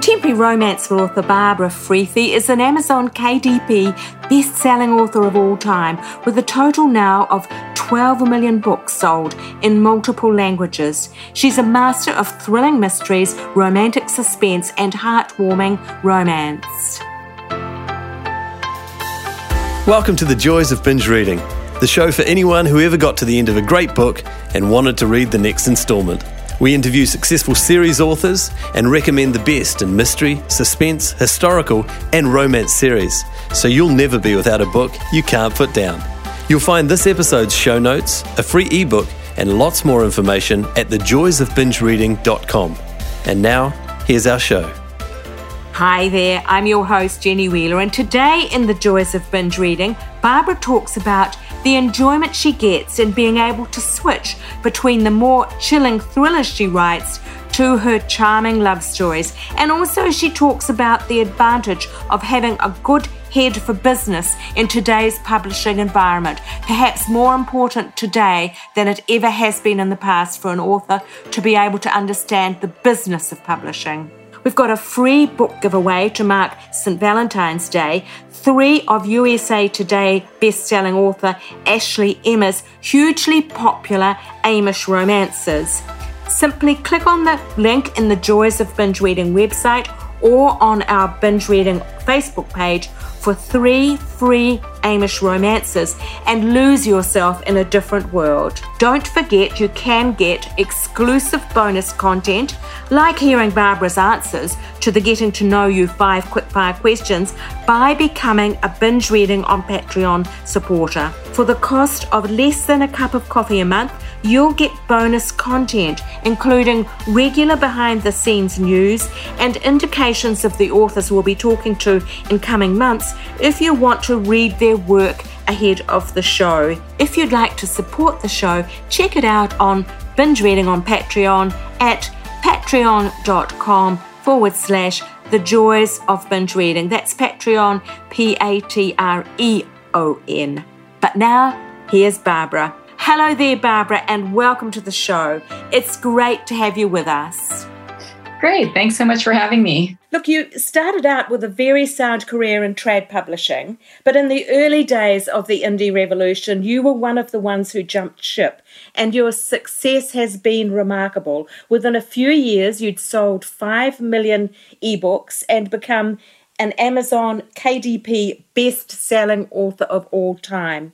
Contemporary romance author Barbara Freethy is an Amazon KDP best-selling author of all time, with a total now of 12 million books sold in multiple languages. She's a master of thrilling mysteries, romantic suspense, and heartwarming romance. Welcome to The Joys of Binge Reading, the show for anyone who ever got to the end of a great book and wanted to read the next instalment. We interview successful series authors and recommend the best in mystery, suspense, historical and romance series, so you'll never be without a book you can't put down. You'll find this episode's show notes, a free ebook and lots more information at thejoysofbingereading.com. And now, here's our show. Hi there, I'm your host Jenny Wheeler, and today in The Joys of Binge Reading, Barbara talks about the enjoyment she gets in being able to switch between the more chilling thrillers she writes to her charming love stories. And also she talks about the advantage of having a good head for business in today's publishing environment, perhaps more important today than it ever has been in the past for an author to be able to understand the business of publishing. We've got a free book giveaway to mark St Valentine's Day. Three of USA Today best-selling author Ashley Emmer's hugely popular Amish romances. Simply click on the link in the Joys of Binge Reading website or on our Binge Reading Facebook page for three free Amish romances and lose yourself in a different world. Don't forget you can get exclusive bonus content like hearing Barbara's answers to the Getting to Know You 5 Quickfire Questions by becoming a Binge Reading on Patreon supporter. For the cost of less than a cup of coffee a month, you'll get bonus content, including regular behind-the-scenes news and indications of the authors we'll be talking to in coming months if you want to read their work ahead of the show. If you'd like to support the show, check it out on Binge Reading on Patreon at patreon.com/thejoysofbingereading. That's Patreon, Patreon. But now, here's Barbara. Hello there, Barbara, and welcome to the show. It's great to have you with us. Great. Thanks so much for having me. Look, you started out with a very sound career in trade publishing, but in the early days of the indie revolution, you were one of the ones who jumped ship, and your success has been remarkable. Within a few years, you'd sold 5 million ebooks and become an Amazon KDP best-selling author of all time.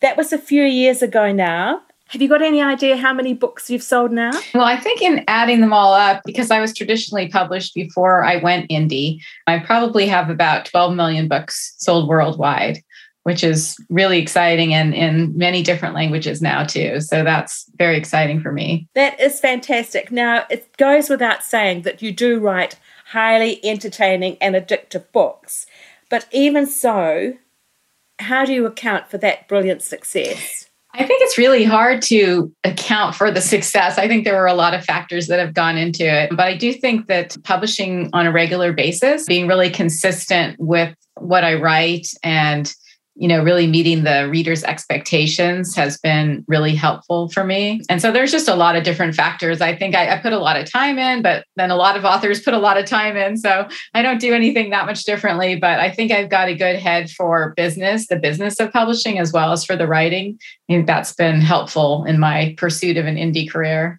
That was a few years ago now. Have you got any idea how many books you've sold now? Well, I think in adding them all up, because I was traditionally published before I went indie, I probably have about 12 million books sold worldwide, which is really exciting, and in many different languages now too. So that's very exciting for me. That is fantastic. Now, it goes without saying that you do write highly entertaining and addictive books, but even so, how do you account for that brilliant success? I think it's really hard to account for the success. I think there were a lot of factors that have gone into it. But I do think that publishing on a regular basis, being really consistent with what I write and, you know, really meeting the reader's expectations has been really helpful for me. And so there's just a lot of different factors. I think I put a lot of time in, but then a lot of authors put a lot of time in. So I don't do anything that much differently, but I think I've got a good head for business, the business of publishing, as well as for the writing. I think that's been helpful in my pursuit of an indie career.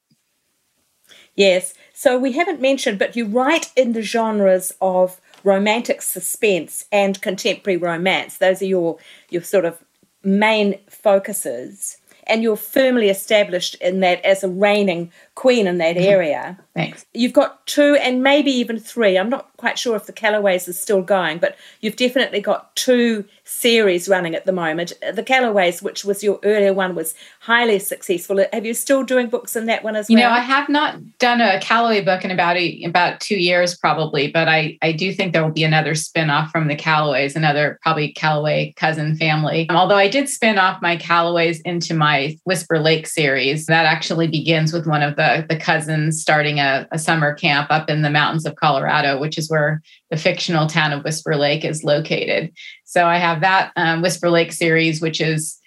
Yes. So we haven't mentioned, but you write in the genres of romantic suspense and contemporary romance. Those are your sort of main focuses. And you're firmly established in that as a reigning queen in that area. Thanks. You've got two and maybe even three. I'm not quite sure if the Callaways is still going, but you've definitely got two series running at the moment. The Callaways, which was your earlier one, was highly successful. Have you still doing books in that one as well? You know, I have not done a Callaway book in about 2 years probably, but I do think there will be another spin-off from the Callaways, another probably Callaway cousin family. Although I did spin off my Callaways into my Whisper Lake series. That actually begins with one of the cousins starting a summer camp up in the mountains of Colorado, which is where the fictional town of Whisper Lake is located. So I have that Whisper Lake series, which is,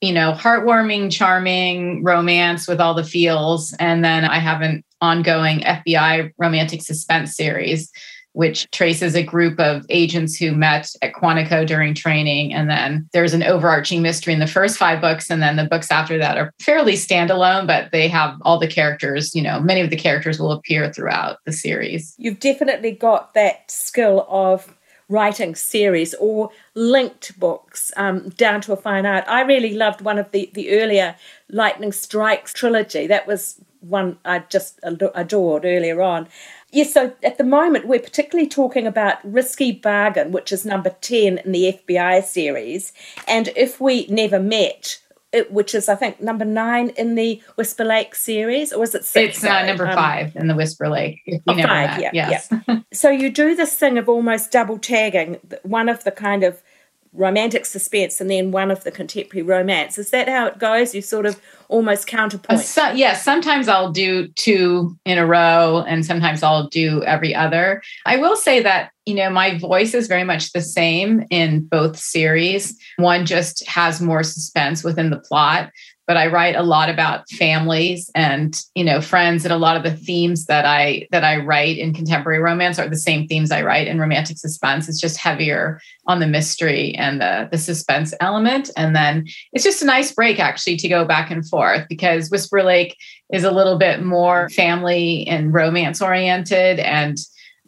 you know, heartwarming, charming romance with all the feels. And then I have an ongoing FBI romantic suspense series which traces a group of agents who met at Quantico during training. And then there's an overarching mystery in the first 5 books. And then the books after that are fairly standalone, but they have all the characters, you know, many of the characters will appear throughout the series. You've definitely got that skill of writing series or linked books down to a fine art. I really loved one of the earlier Lightning Strikes trilogy. That was one I just adored earlier on. Yes, so at the moment we're particularly talking about Risky Bargain, which is number 10 in the FBI series, and If We Never Met, which is, I think, number 9 in the Whisper Lake series, or is it 6? It's number 5 in the Whisper Lake. If We Never Met. Yeah. So you do this thing of almost double tagging, one of the kind of romantic suspense and then one of the contemporary romance. Is that how it goes? You sort of almost counterpoint. Sometimes I'll do 2 in a row and sometimes I'll do every other. I will say that, you know, my voice is very much the same in both series. One just has more suspense within the plot, but I write a lot about families and, you know, friends, and a lot of the themes that I write in contemporary romance are the same themes I write in romantic suspense. It's just heavier on the mystery and the suspense element. And then it's just a nice break, actually, to go back and forth, because Whisper Lake is a little bit more family and romance oriented and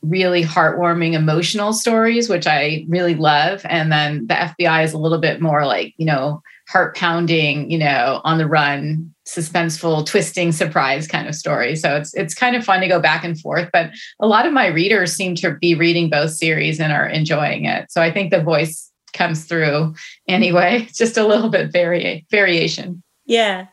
really heartwarming emotional stories, which I really love. And then the FBI is a little bit more like, you know, heart pounding, you know, on the run, suspenseful, twisting surprise kind of story. So it's kind of fun to go back and forth. But a lot of my readers seem to be reading both series and are enjoying it. So I think the voice comes through anyway. It's just a little bit variation. Yeah.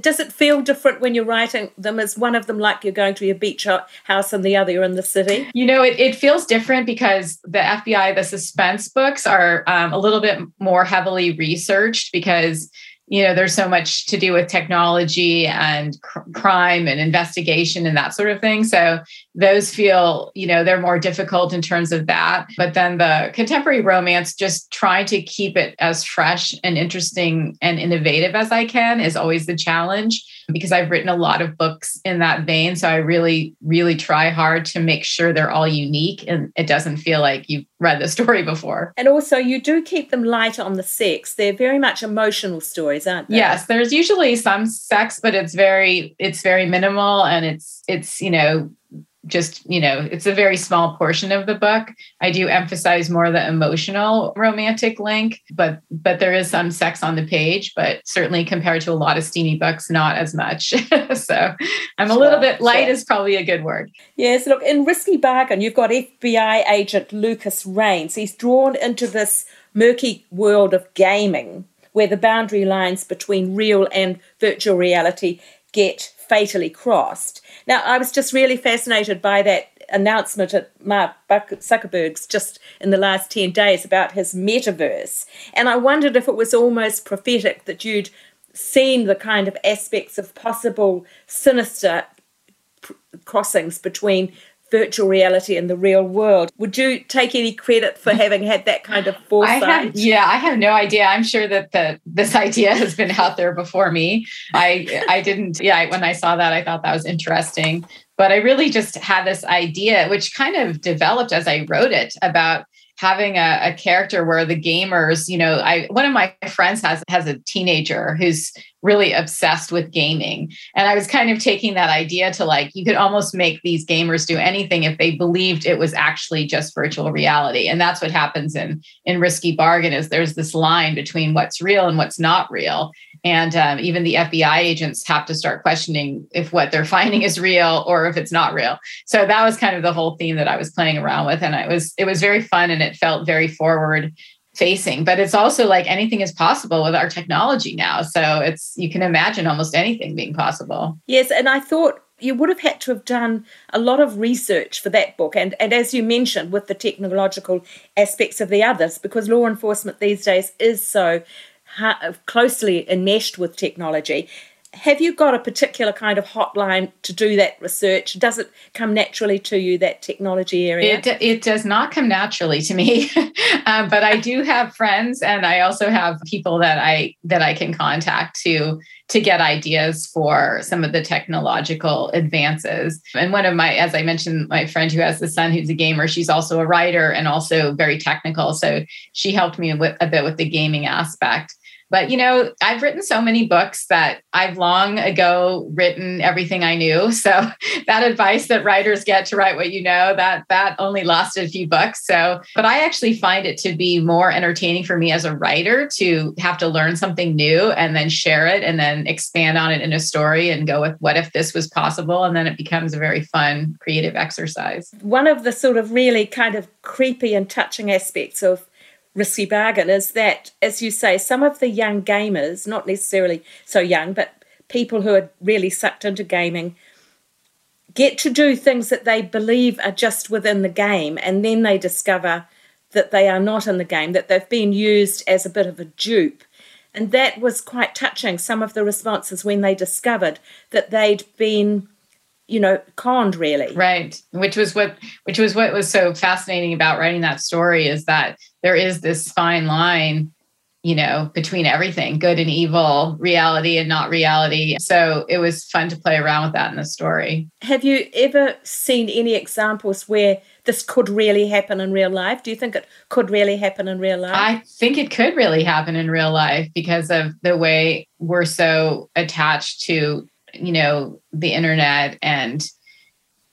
Does it feel different when you're writing them? Is one of them like you're going to your beach house and the other you're in the city? You know, it feels different because the FBI, the suspense books are a little bit more heavily researched because, you know, there's so much to do with technology and crime and investigation and that sort of thing. So those feel, you know, they're more difficult in terms of that. But then the contemporary romance, just trying to keep it as fresh and interesting and innovative as I can is always the challenge, because I've written a lot of books in that vein. So I really, really try hard to make sure they're all unique and it doesn't feel like you've read the story before. And also you do keep them light on the sex. They're very much emotional stories, aren't they? Yes, there's usually some sex, but it's very minimal, and it's, you know, just, you know, it's a very small portion of the book. I do emphasize more the emotional romantic link, but there is some sex on the page, but certainly compared to a lot of steamy books, not as much. So I'm a little bit light is probably a good word. Yes. Look, in Risky Bargain, you've got FBI agent Lucas Raines. He's drawn into this murky world of gaming where the boundary lines between real and virtual reality get fatally crossed. Now, I was just really fascinated by that announcement at Mark Zuckerberg's just in the last 10 days about his metaverse. And I wondered if it was almost prophetic that you'd seen the kind of aspects of possible sinister crossings between virtual reality and the real world. Would you take any credit for having had that kind of foresight? I have no idea. I'm sure that this idea has been out there before me. I didn't. Yeah, when I saw that, I thought that was interesting. But I really just had this idea, which kind of developed as I wrote it, about having a character where the gamers, you know, one of my friends has a teenager who's really obsessed with gaming. And I was kind of taking that idea to, like, you could almost make these gamers do anything if they believed it was actually just virtual reality. And that's what happens in Risky Bargain, is there's this line between what's real and what's not real. And even the FBI agents have to start questioning if what they're finding is real or if it's not real. So that was kind of the whole theme that I was playing around with. And it was very fun, and it felt very forward facing, but it's also like anything is possible with our technology now. So you can imagine almost anything being possible. Yes. And I thought you would have had to have done a lot of research for that book. And as you mentioned, with the technological aspects of the others, because law enforcement these days is so closely enmeshed with technology, have you got a particular kind of hotline to do that research? Does it come naturally to you, that technology area? It does not come naturally to me, but I do have friends, and I also have people that I can contact to get ideas for some of the technological advances. And one of my, as I mentioned, my friend who has a son who's a gamer, she's also a writer and also very technical. So she helped me a bit with the gaming aspect. But, you know, I've written so many books that I've long ago written everything I knew. So that advice that writers get to write what you know, that only lasted a few books. So, but I actually find it to be more entertaining for me as a writer to have to learn something new and then share it and then expand on it in a story and go with, what if this was possible? And then it becomes a very fun, creative exercise. One of the sort of really kind of creepy and touching aspects of Risky Bargain is that, as you say, some of the young gamers, not necessarily so young, but people who are really sucked into gaming, get to do things that they believe are just within the game, and then they discover that they are not in the game, that they've been used as a bit of a dupe. And that was quite touching, some of the responses when they discovered that they'd been, you know, conned, really. Right. Which was what was so fascinating about writing that story, is that there is this fine line, you know, between everything, good and evil, reality and not reality. So it was fun to play around with that in the story. Have you ever seen any examples where this could really happen in real life? Do you think it could really happen in real life? I think it could really happen in real life because of the way we're so attached to, you know, the internet, and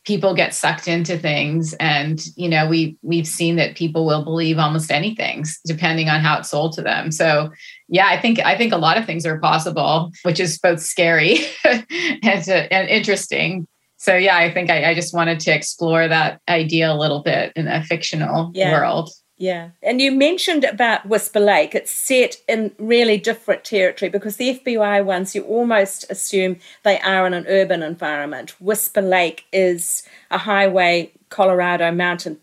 people get sucked into things. And, you know, we've seen that people will believe almost anything depending on how it's sold to them. So yeah, I think a lot of things are possible, which is both scary and interesting. So yeah, I think I just wanted to explore that idea a little bit in a fictional world. Yeah. And you mentioned about Whisper Lake. It's set in really different territory, because the FBI ones, you almost assume they are in an urban environment. Whisper Lake is a highway, Colorado mountain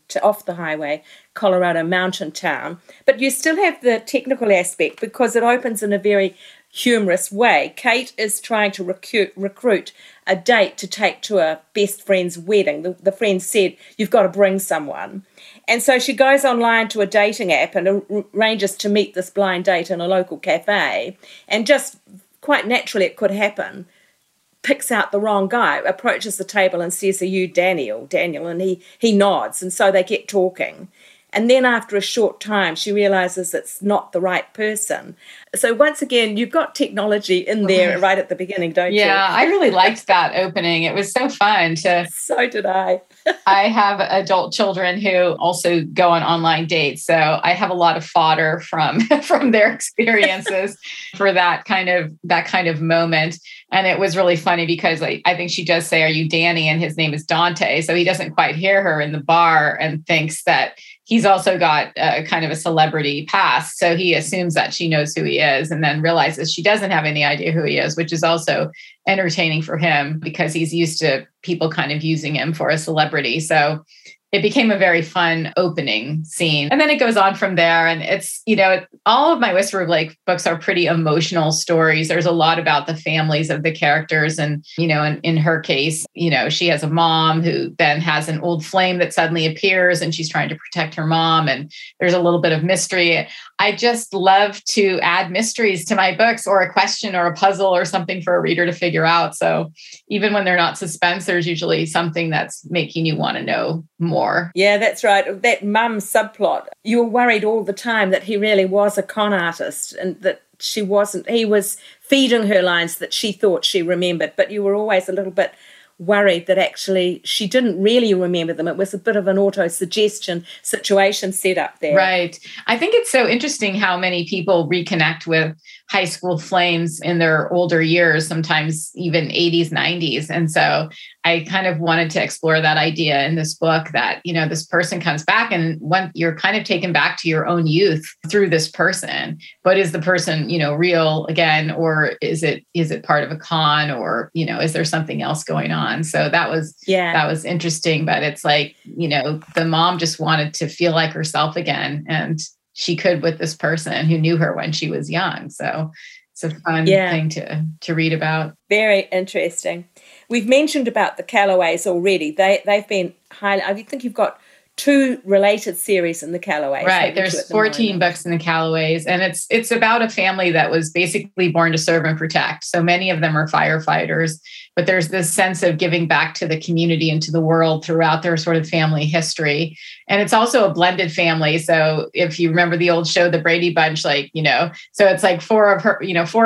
town. But you still have the technical aspect, because it opens in a very humorous way. Kate is trying to recruit a date to take to her best friend's wedding. The friend said, you've got to bring someone. And so she goes online to a dating app and arranges to meet this blind date in a local cafe. And just quite naturally, it could happen, picks out the wrong guy, approaches the table and says, are you Daniel? And he nods. And so they get talking. And then after a short time, she realizes it's not the right person. So once again, you've got technology in there right at the beginning, don't you? Yeah, I really liked that opening. It was so fun. So did I. I have adult children who also go on online dates. So I have a lot of fodder from their experiences for that kind of moment. And it was really funny because I think she does say, are you Danny? And his name is Dante. So he doesn't quite hear her in the bar and thinks that he's also got a kind of a celebrity past. So he assumes that she knows who he is, and then realizes she doesn't have any idea who he is, which is also entertaining for him because he's used to people kind of using him for a celebrity. So it became a very fun opening scene. And then it goes on from there. And it's, you know, all of my Whisper Lake books are pretty emotional stories. There's a lot about the families of the characters. And, you know, in her case, you know, she has a mom who then has an old flame that suddenly appears, and she's trying to protect her mom. And there's a little bit of mystery. I just love to add mysteries to my books, or a question or a puzzle or something for a reader to figure out. So even when they're not suspense, there's usually something that's making you want to know more. Yeah, that's right. That mum subplot, you were worried all the time that he really was a con artist and that she wasn't, he was feeding her lines that she thought she remembered, but you were always a little bit worried that actually she didn't really remember them. It was a bit of an auto-suggestion situation set up there. Right. I think it's so interesting how many people reconnect with high school flames in their older years, sometimes even 80s, 90s. And so I kind of wanted to explore that idea in this book, that, you know, this person comes back and when you're kind of taken back to your own youth through this person. But is the person, you know, real again, or is it part of a con, or, you know, is there something else going on? So that was interesting. But it's like, you know, the mom just wanted to feel like herself again, and she could with this person who knew her when she was young. So It's a fun thing to read about. Very interesting. We've mentioned about the Callaways already. They've been highly. I think you've got two related series in the Callaways. Right. There's 14 books in the Callaways, and it's about a family that was basically born to serve and protect. So many of them are firefighters, but there's this sense of giving back to the community and to the world throughout their sort of family history. And it's also a blended family. So if you remember the old show, The Brady Bunch, so it's like four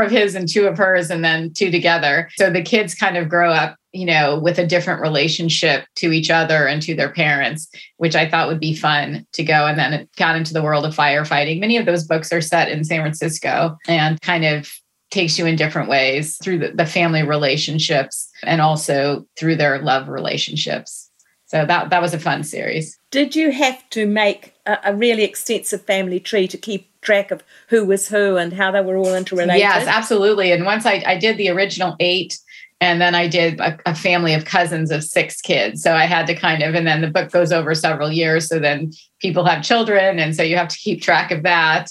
of his and two of hers, and then two together. So the kids kind of grow up, with a different relationship to each other and to their parents, which I thought would be fun to go. And then it got into the world of firefighting. Many of those books are set in San Francisco and kind of takes you in different ways through the family relationships and also through their love relationships. So that was a fun series. Did you have to make a really extensive family tree to keep track of who was who and how they were all interrelated? Yes, absolutely. And once I did the original 8, and then I did a family of cousins of 6 kids. So I had to and then the book goes over several years. So then people have children. And so you have to keep track of that.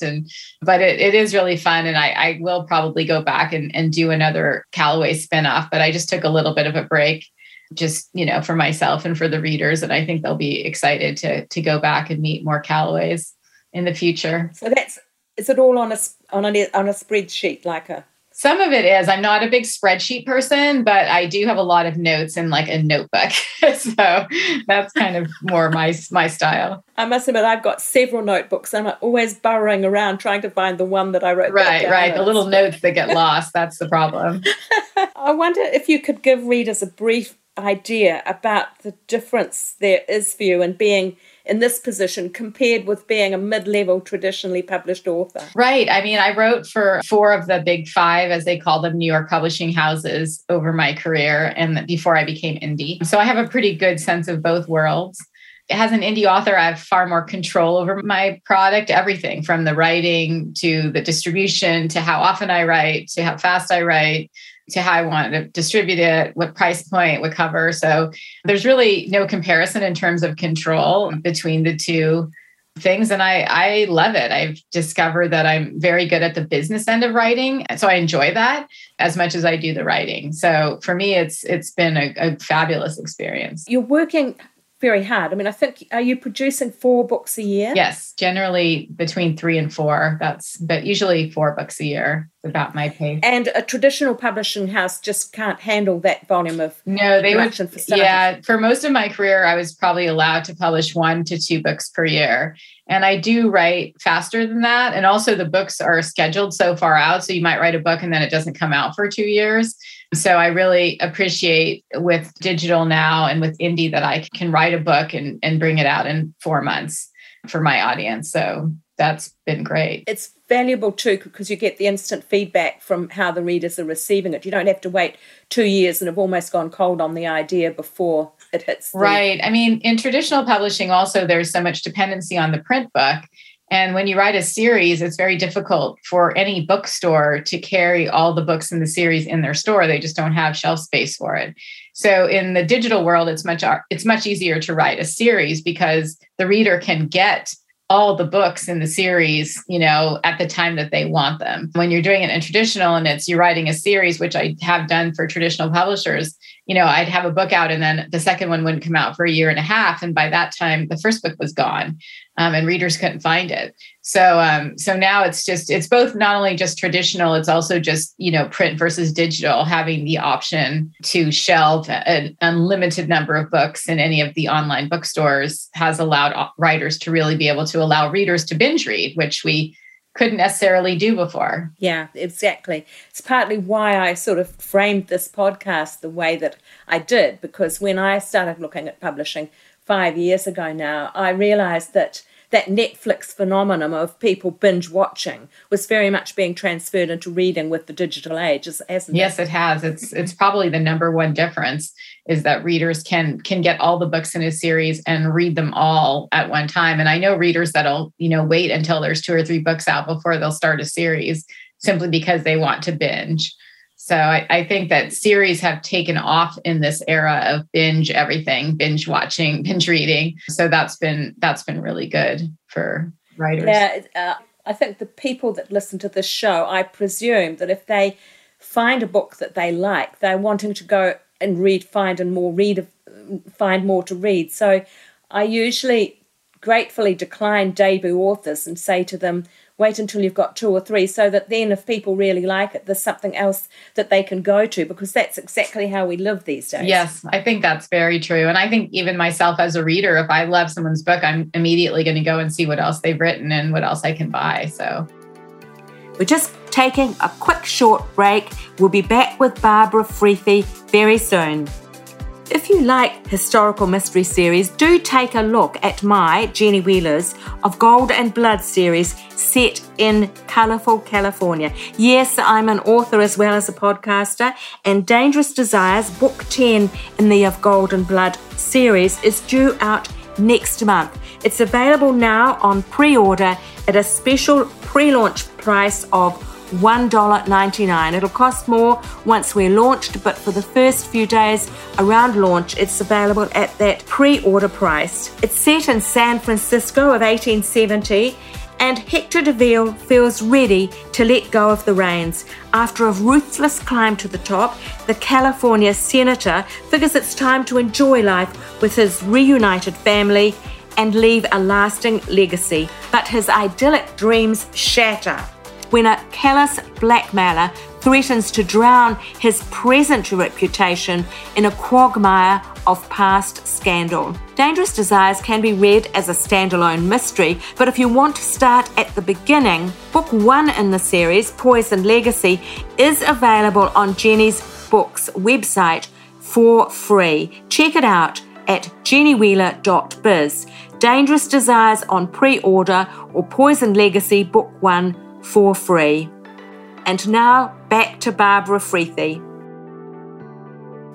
But it is really fun. And I will probably go back and do another Callaway spinoff. But I just took a little bit of a break just, for myself and for the readers. And I think they'll be excited to go back and meet more Callaways in the future. So is it all on a spreadsheet like a... Some of it is. I'm not a big spreadsheet person, but I do have a lot of notes in a notebook. So that's kind of more my style. I must admit, I've got several notebooks. I'm always burrowing around trying to find the one that I wrote. Right. The little notes that get lost. That's the problem. I wonder if you could give readers a brief idea about the difference there is for you in being in this position compared with being a mid-level traditionally published author. Right. I mean, I wrote for 4 of the big 5, as they call them, New York publishing houses over my career and before I became indie. So I have a pretty good sense of both worlds. As an indie author, I have far more control over my product, everything from the writing to the distribution to how often I write to how fast I write, to how I want to distribute it, what price point, what cover. So there's really no comparison in terms of control between the two things. And I love it. I've discovered that I'm very good at the business end of writing. So I enjoy that as much as I do the writing. So for me, it's been a fabulous experience. You're working very hard. I mean, are you producing 4 books a year? Yes, generally between 3 and 4. But usually 4 books a year is about my pace. And a traditional publishing house just can't handle that volume of production for starters. Yeah, for most of my career, I was probably allowed to publish 1 to 2 books per year. And I do write faster than that. And also the books are scheduled so far out. So you might write a book and then it doesn't come out for 2 years. So I really appreciate with digital now and with indie that I can write a book and bring it out in 4 months for my audience. So that's been great. It's valuable too because you get the instant feedback from how the readers are receiving it. You don't have to wait 2 years and have almost gone cold on the idea before it hits. Right. I mean, in traditional publishing also, there's so much dependency on the print book. And when you write a series, it's very difficult for any bookstore to carry all the books in the series in their store. They just don't have shelf space for it. So in the digital world, it's much easier to write a series because the reader can get all the books in the series, at the time that they want them. When you're doing it in traditional and you're writing a series, which I have done for traditional publishers, I'd have a book out and then the second one wouldn't come out for a year and a half. And by that time, the first book was gone and readers couldn't find it. So so now it's both not only just traditional, it's also just, print versus digital, having the option to shelve an unlimited number of books in any of the online bookstores has allowed writers to really be able to allow readers to binge read, which we couldn't necessarily do before. Yeah, exactly. It's partly why I sort of framed this podcast the way that I did, because when I started looking at publishing 5 years ago now, I realized that Netflix phenomenon of people binge watching was very much being transferred into reading with the digital age, hasn't it? Yes, it has. It's probably the number one difference is that readers can get all the books in a series and read them all at one time. And I know readers that'll, wait until there's 2 or 3 books out before they'll start a series simply because they want to binge. So I think that series have taken off in this era of binge everything, binge watching, binge reading. So that's been really good for writers. Yeah, I think the people that listen to this show, I presume that if they find a book that they like, they're wanting to go and find more to read. So I usually gratefully decline debut authors and say to them, wait until you've got two or three, so that then if people really like it, there's something else that they can go to, because that's exactly how we live these days. Yes, I think that's very true. And I think even myself as a reader, if I love someone's book, I'm immediately going to go and see what else they've written and what else I can buy. So we're just taking a quick short break. We'll be back with Barbara Freethy very soon. If you like historical mystery series, do take a look at my, Jenny Wheeler's, Of Gold and Blood series set in colourful California. Yes, I'm an author as well as a podcaster, and Dangerous Desires, book 10 in the Of Gold and Blood series, is due out next month. It's available now on pre-order at a special pre-launch price of $1.99. It'll cost more once we're launched, but for the first few days around launch, it's available at that pre-order price. It's set in San Francisco of 1870, and Hector DeVille feels ready to let go of the reins. After a ruthless climb to the top, the California senator figures it's time to enjoy life with his reunited family and leave a lasting legacy. But his idyllic dreams shatter when a callous blackmailer threatens to drown his present reputation in a quagmire of past scandal. Dangerous Desires can be read as a standalone mystery, but if you want to start at the beginning, book 1 in the series, Poison Legacy, is available on Jenny's Books website for free. Check it out at jennywheeler.biz. Dangerous Desires on pre-order, or Poison Legacy book 1 for free. And now back to Barbara Freethy.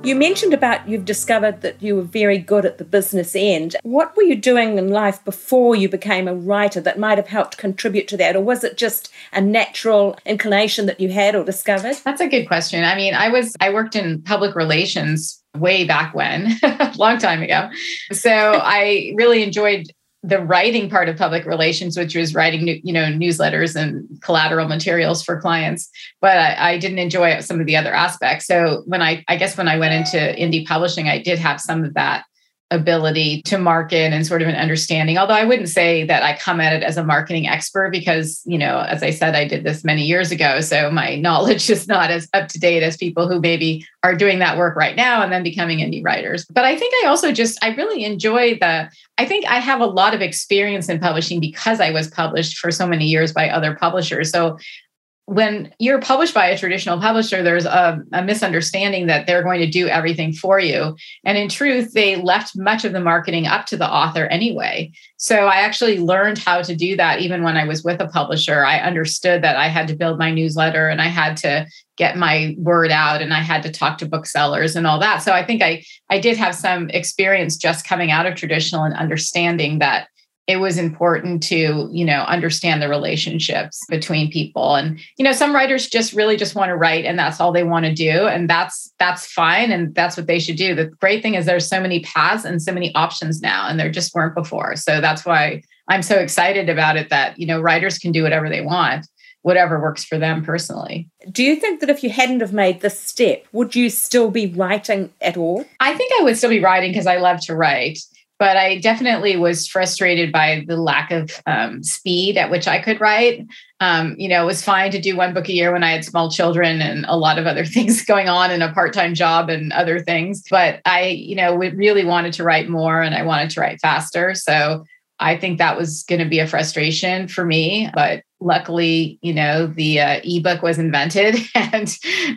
You mentioned about you've discovered that you were very good at the business end. What were you doing in life before you became a writer that might have helped contribute to that? Or was it just a natural inclination that you had or discovered? That's a good question. I mean, I worked in public relations way back when, a long time ago. So I really enjoyed the writing part of public relations, which was writing, newsletters and collateral materials for clients. But I didn't enjoy some of the other aspects. So when I went into indie publishing, I did have some of that ability to market and sort of an understanding. Although I wouldn't say that I come at it as a marketing expert because, as I said, I did this many years ago. So my knowledge is not as up to date as people who maybe are doing that work right now and then becoming indie writers. But I think I also I really enjoy I think I have a lot of experience in publishing because I was published for so many years by other publishers. So when you're published by a traditional publisher, there's a misunderstanding that they're going to do everything for you. And in truth, they left much of the marketing up to the author anyway. So I actually learned how to do that even when I was with a publisher. I understood that I had to build my newsletter and I had to get my word out and I had to talk to booksellers and all that. So I think I did have some experience just coming out of traditional and understanding that it was important to, understand the relationships between people. And, some writers just want to write and that's all they want to do. And that's fine. And that's what they should do. The great thing is there's so many paths and so many options now, and there just weren't before. So that's why I'm so excited about it that, writers can do whatever they want, whatever works for them personally. Do you think that if you hadn't have made this step, would you still be writing at all? I think I would still be writing because I love to write. But I definitely was frustrated by the lack of speed at which I could write. It was fine to do one book a year when I had small children and a lot of other things going on and a part-time job and other things. But I, really wanted to write more and I wanted to write faster. So I think that was going to be a frustration for me. But luckily, the ebook was invented and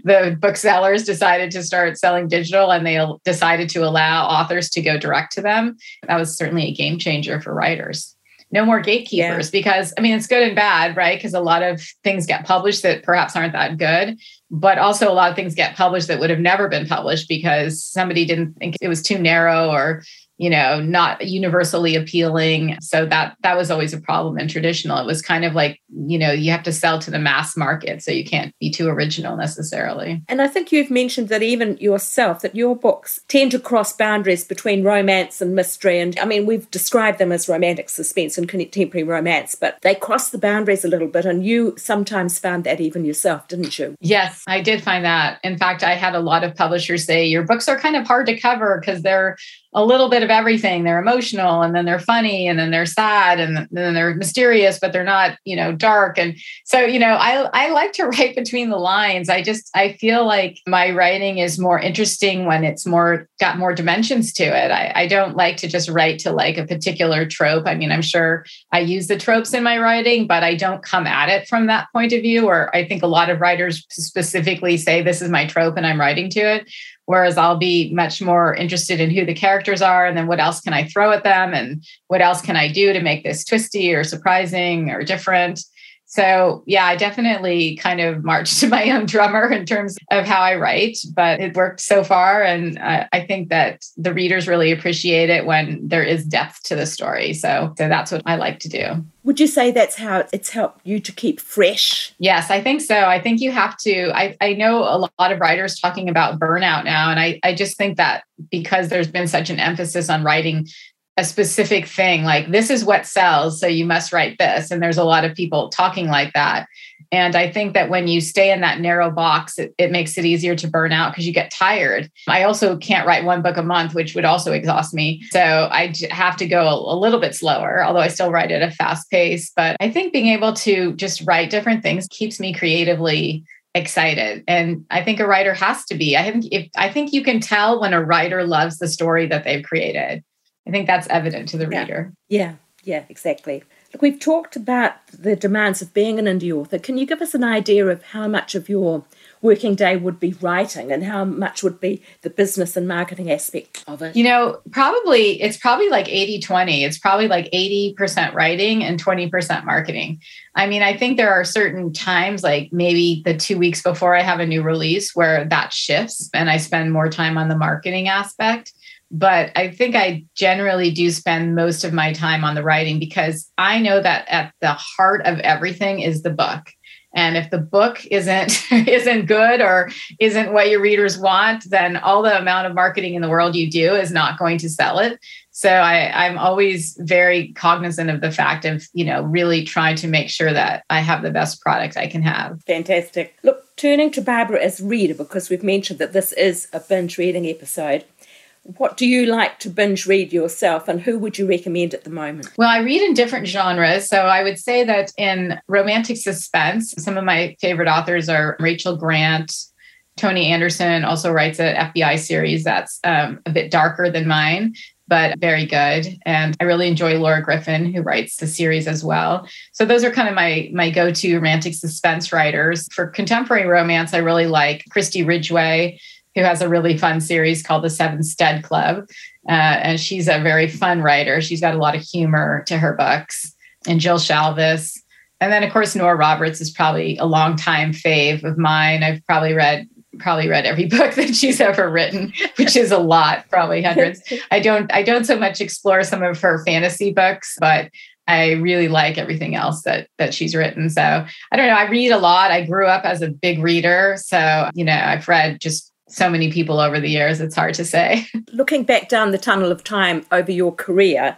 the booksellers decided to start selling digital and they decided to allow authors to go direct to them. That was certainly a game changer for writers. No more gatekeepers because, it's good and bad, right? Because a lot of things get published that perhaps aren't that good, but also a lot of things get published that would have never been published because somebody didn't think it was too narrow or you know, not universally appealing. So that was always a problem in traditional. It was kind of like, you know, you have to sell to the mass market, so you can't be too original necessarily. And I think you've mentioned that even yourself, that your books tend to cross boundaries between romance and mystery. And I mean, we've described them as romantic suspense and contemporary romance, but they cross the boundaries a little bit. And you sometimes found that even yourself, didn't you? Yes, I did find that. In fact, I had a lot of publishers say, your books are kind of hard to cover because they're a little bit of everything. They're emotional, and then they're funny, and then they're sad, and then they're mysterious, but they're not, you know, dark. And so, you know, I like to write between the lines. I feel like my writing is more interesting when it's got more dimensions to it. I don't like to just write to like a particular trope. I mean, I'm sure I use the tropes in my writing, but I don't come at it from that point of view. Or I think a lot of writers specifically say, this is my trope and I'm writing to it. Whereas I'll be much more interested in who the characters are, and then what else can I throw at them, and what else can I do to make this twisty or surprising or different. So yeah, I definitely kind of marched to my own drummer in terms of how I write, but it worked so far. And I think that the readers really appreciate it when there is depth to the story. So that's what I like to do. Would you say that's how it's helped you to keep fresh? Yes, I think so. I think you have to. I know a lot of writers talking about burnout now. And I just think that because there's been such an emphasis on writing a specific thing, like this is what sells, so you must write this. And there's a lot of people talking like that. And I think that when you stay in that narrow box, it makes it easier to burn out because you get tired. I also can't write one book a month, which would also exhaust me. So I have to go a little bit slower, although I still write at a fast pace. But I think being able to just write different things keeps me creatively excited. And I think a writer has to be. I think you can tell when a writer loves the story that they've created. I think that's evident to the reader. Yeah, exactly. Look, we've talked about the demands of being an indie author. Can you give us an idea of how much of your working day would be writing and how much would be the business and marketing aspect of it? You know, it's probably like 80-20. It's probably like 80% writing and 20% marketing. I mean, I think there are certain times, like maybe the 2 weeks before I have a new release, where that shifts and I spend more time on the marketing aspect. But I think I generally do spend most of my time on the writing, because I know that at the heart of everything is the book. And if the book isn't good or isn't what your readers want, then all the amount of marketing in the world you do is not going to sell it. So I'm always very cognizant of the fact of, you know, really trying to make sure that I have the best product I can have. Fantastic. Look, turning to Barbara as reader, because we've mentioned that this is a binge reading episode. What do you like to binge read yourself, and who would you recommend at the moment? Well, I read in different genres. So I would say that in romantic suspense, some of my favorite authors are Rachel Grant. Toni Anderson also writes an FBI series that's a bit darker than mine, but very good. And I really enjoy Laura Griffin, who writes the series as well. So those are kind of my go-to romantic suspense writers. For contemporary romance, I really like Christie Ridgway, who has a really fun series called the Seven Stead Club. And she's a very fun writer. She's got a lot of humor to her books. And Jill Shalvis. And then, of course, Nora Roberts is probably a longtime fave of mine. I've probably read every book that she's ever written, which is a lot, probably hundreds. I don't so much explore some of her fantasy books, but I really like everything else that she's written. So I don't know. I read a lot. I grew up as a big reader. So, you know, I've read just so many people over the years, it's hard to say. Looking back down the tunnel of time over your career,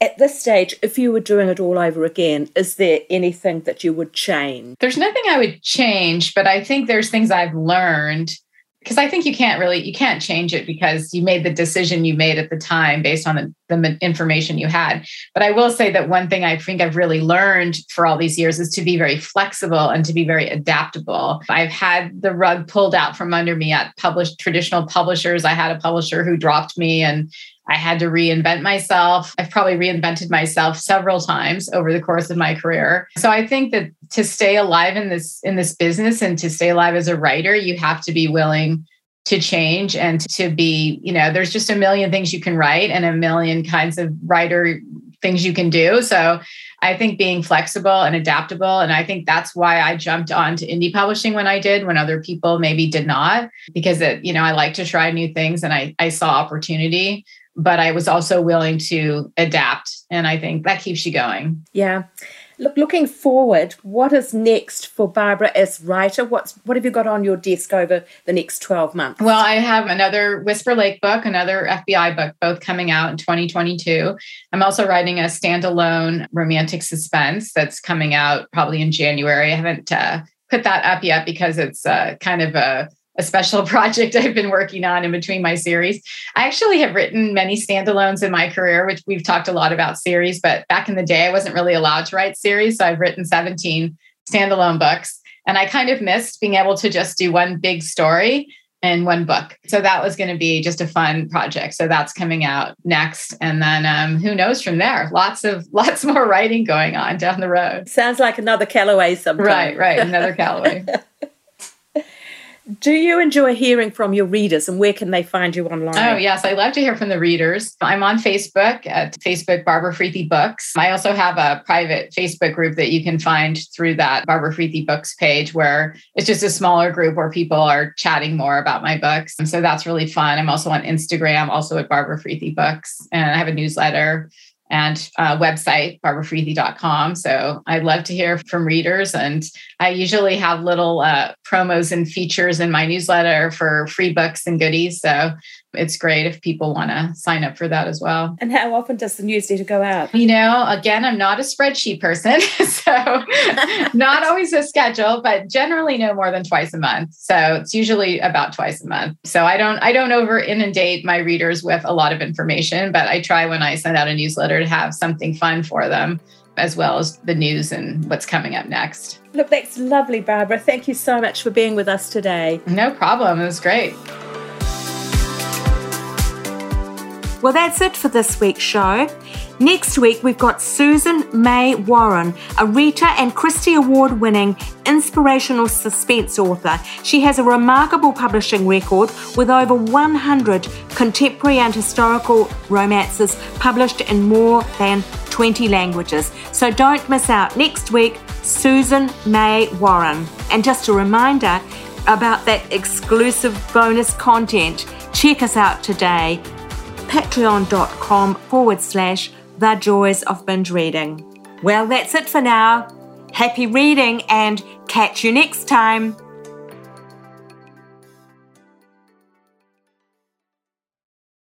at this stage, if you were doing it all over again, is there anything that you would change? There's nothing I would change, but I think there's things I've learned, because I think you can't change it, because you made the decision you made at the time based on the information you had. But I will say that one thing I think I've really learned for all these years is to be very flexible and to be very adaptable. I've had the rug pulled out from under me at traditional publishers. I had a publisher who dropped me and I had to reinvent myself. I've probably reinvented myself several times over the course of my career. So I think that to stay alive in this business and to stay alive as a writer, you have to be willing to change and to be, you know, there's just a million things you can write and a million kinds of writer things you can do. So I think being flexible and adaptable. And I think that's why I jumped on to indie publishing when I did, when other people maybe did not, because, I like to try new things and I saw opportunity. but I was also willing to adapt. And I think that keeps you going. Yeah. Looking forward, what is next for Barbara as writer? What have you got on your desk over the next 12 months? Well, I have another Whisper Lake book, another FBI book, both coming out in 2022. I'm also writing a standalone romantic suspense that's coming out probably in January. I haven't put that up yet because it's kind of a special project I've been working on in between my series. I actually have written many standalones in my career, which we've talked a lot about series, but back in the day, I wasn't really allowed to write series. So I've written 17 standalone books, and I kind of missed being able to just do one big story in one book. So that was going to be just a fun project. So that's coming out next. And then who knows from there, lots more writing going on down the road. Sounds like another Callaway sometime. Right. Another Callaway. Do you enjoy hearing from your readers, and where can they find you online? Oh, yes. I love to hear from the readers. I'm on Facebook at Facebook Barbara Freethy Books. I also have a private Facebook group that you can find through that Barbara Freethy Books page, where it's just a smaller group where people are chatting more about my books. And so that's really fun. I'm also on Instagram, also at Barbara Freethy Books. And I have a newsletter and website, BarbaraFreethy.com. So I'd love to hear from readers. And I usually have little promos and features in my newsletter for free books and goodies. So it's great if people want to sign up for that as well. And how often does the newsletter go out? You know, again, I'm not a spreadsheet person, so not always a schedule, but generally no more than twice a month. So it's usually about twice a month. So I don't over inundate my readers with a lot of information, but I try when I send out a newsletter to have something fun for them, as well as the news and what's coming up next. Look, that's lovely, Barbara. Thank you so much for being with us today. No problem. It was great. Well, that's it for this week's show. Next week, we've got Susan May Warren, a Rita and Christie award-winning inspirational suspense author. She has a remarkable publishing record with over 100 contemporary and historical romances published in more than 20 languages. So don't miss out. Next week, Susan May Warren. And just a reminder about that exclusive bonus content, check us out today. patreon.com/The Joys of Binge Reading. Well, that's it for now. Happy reading, and catch you next time.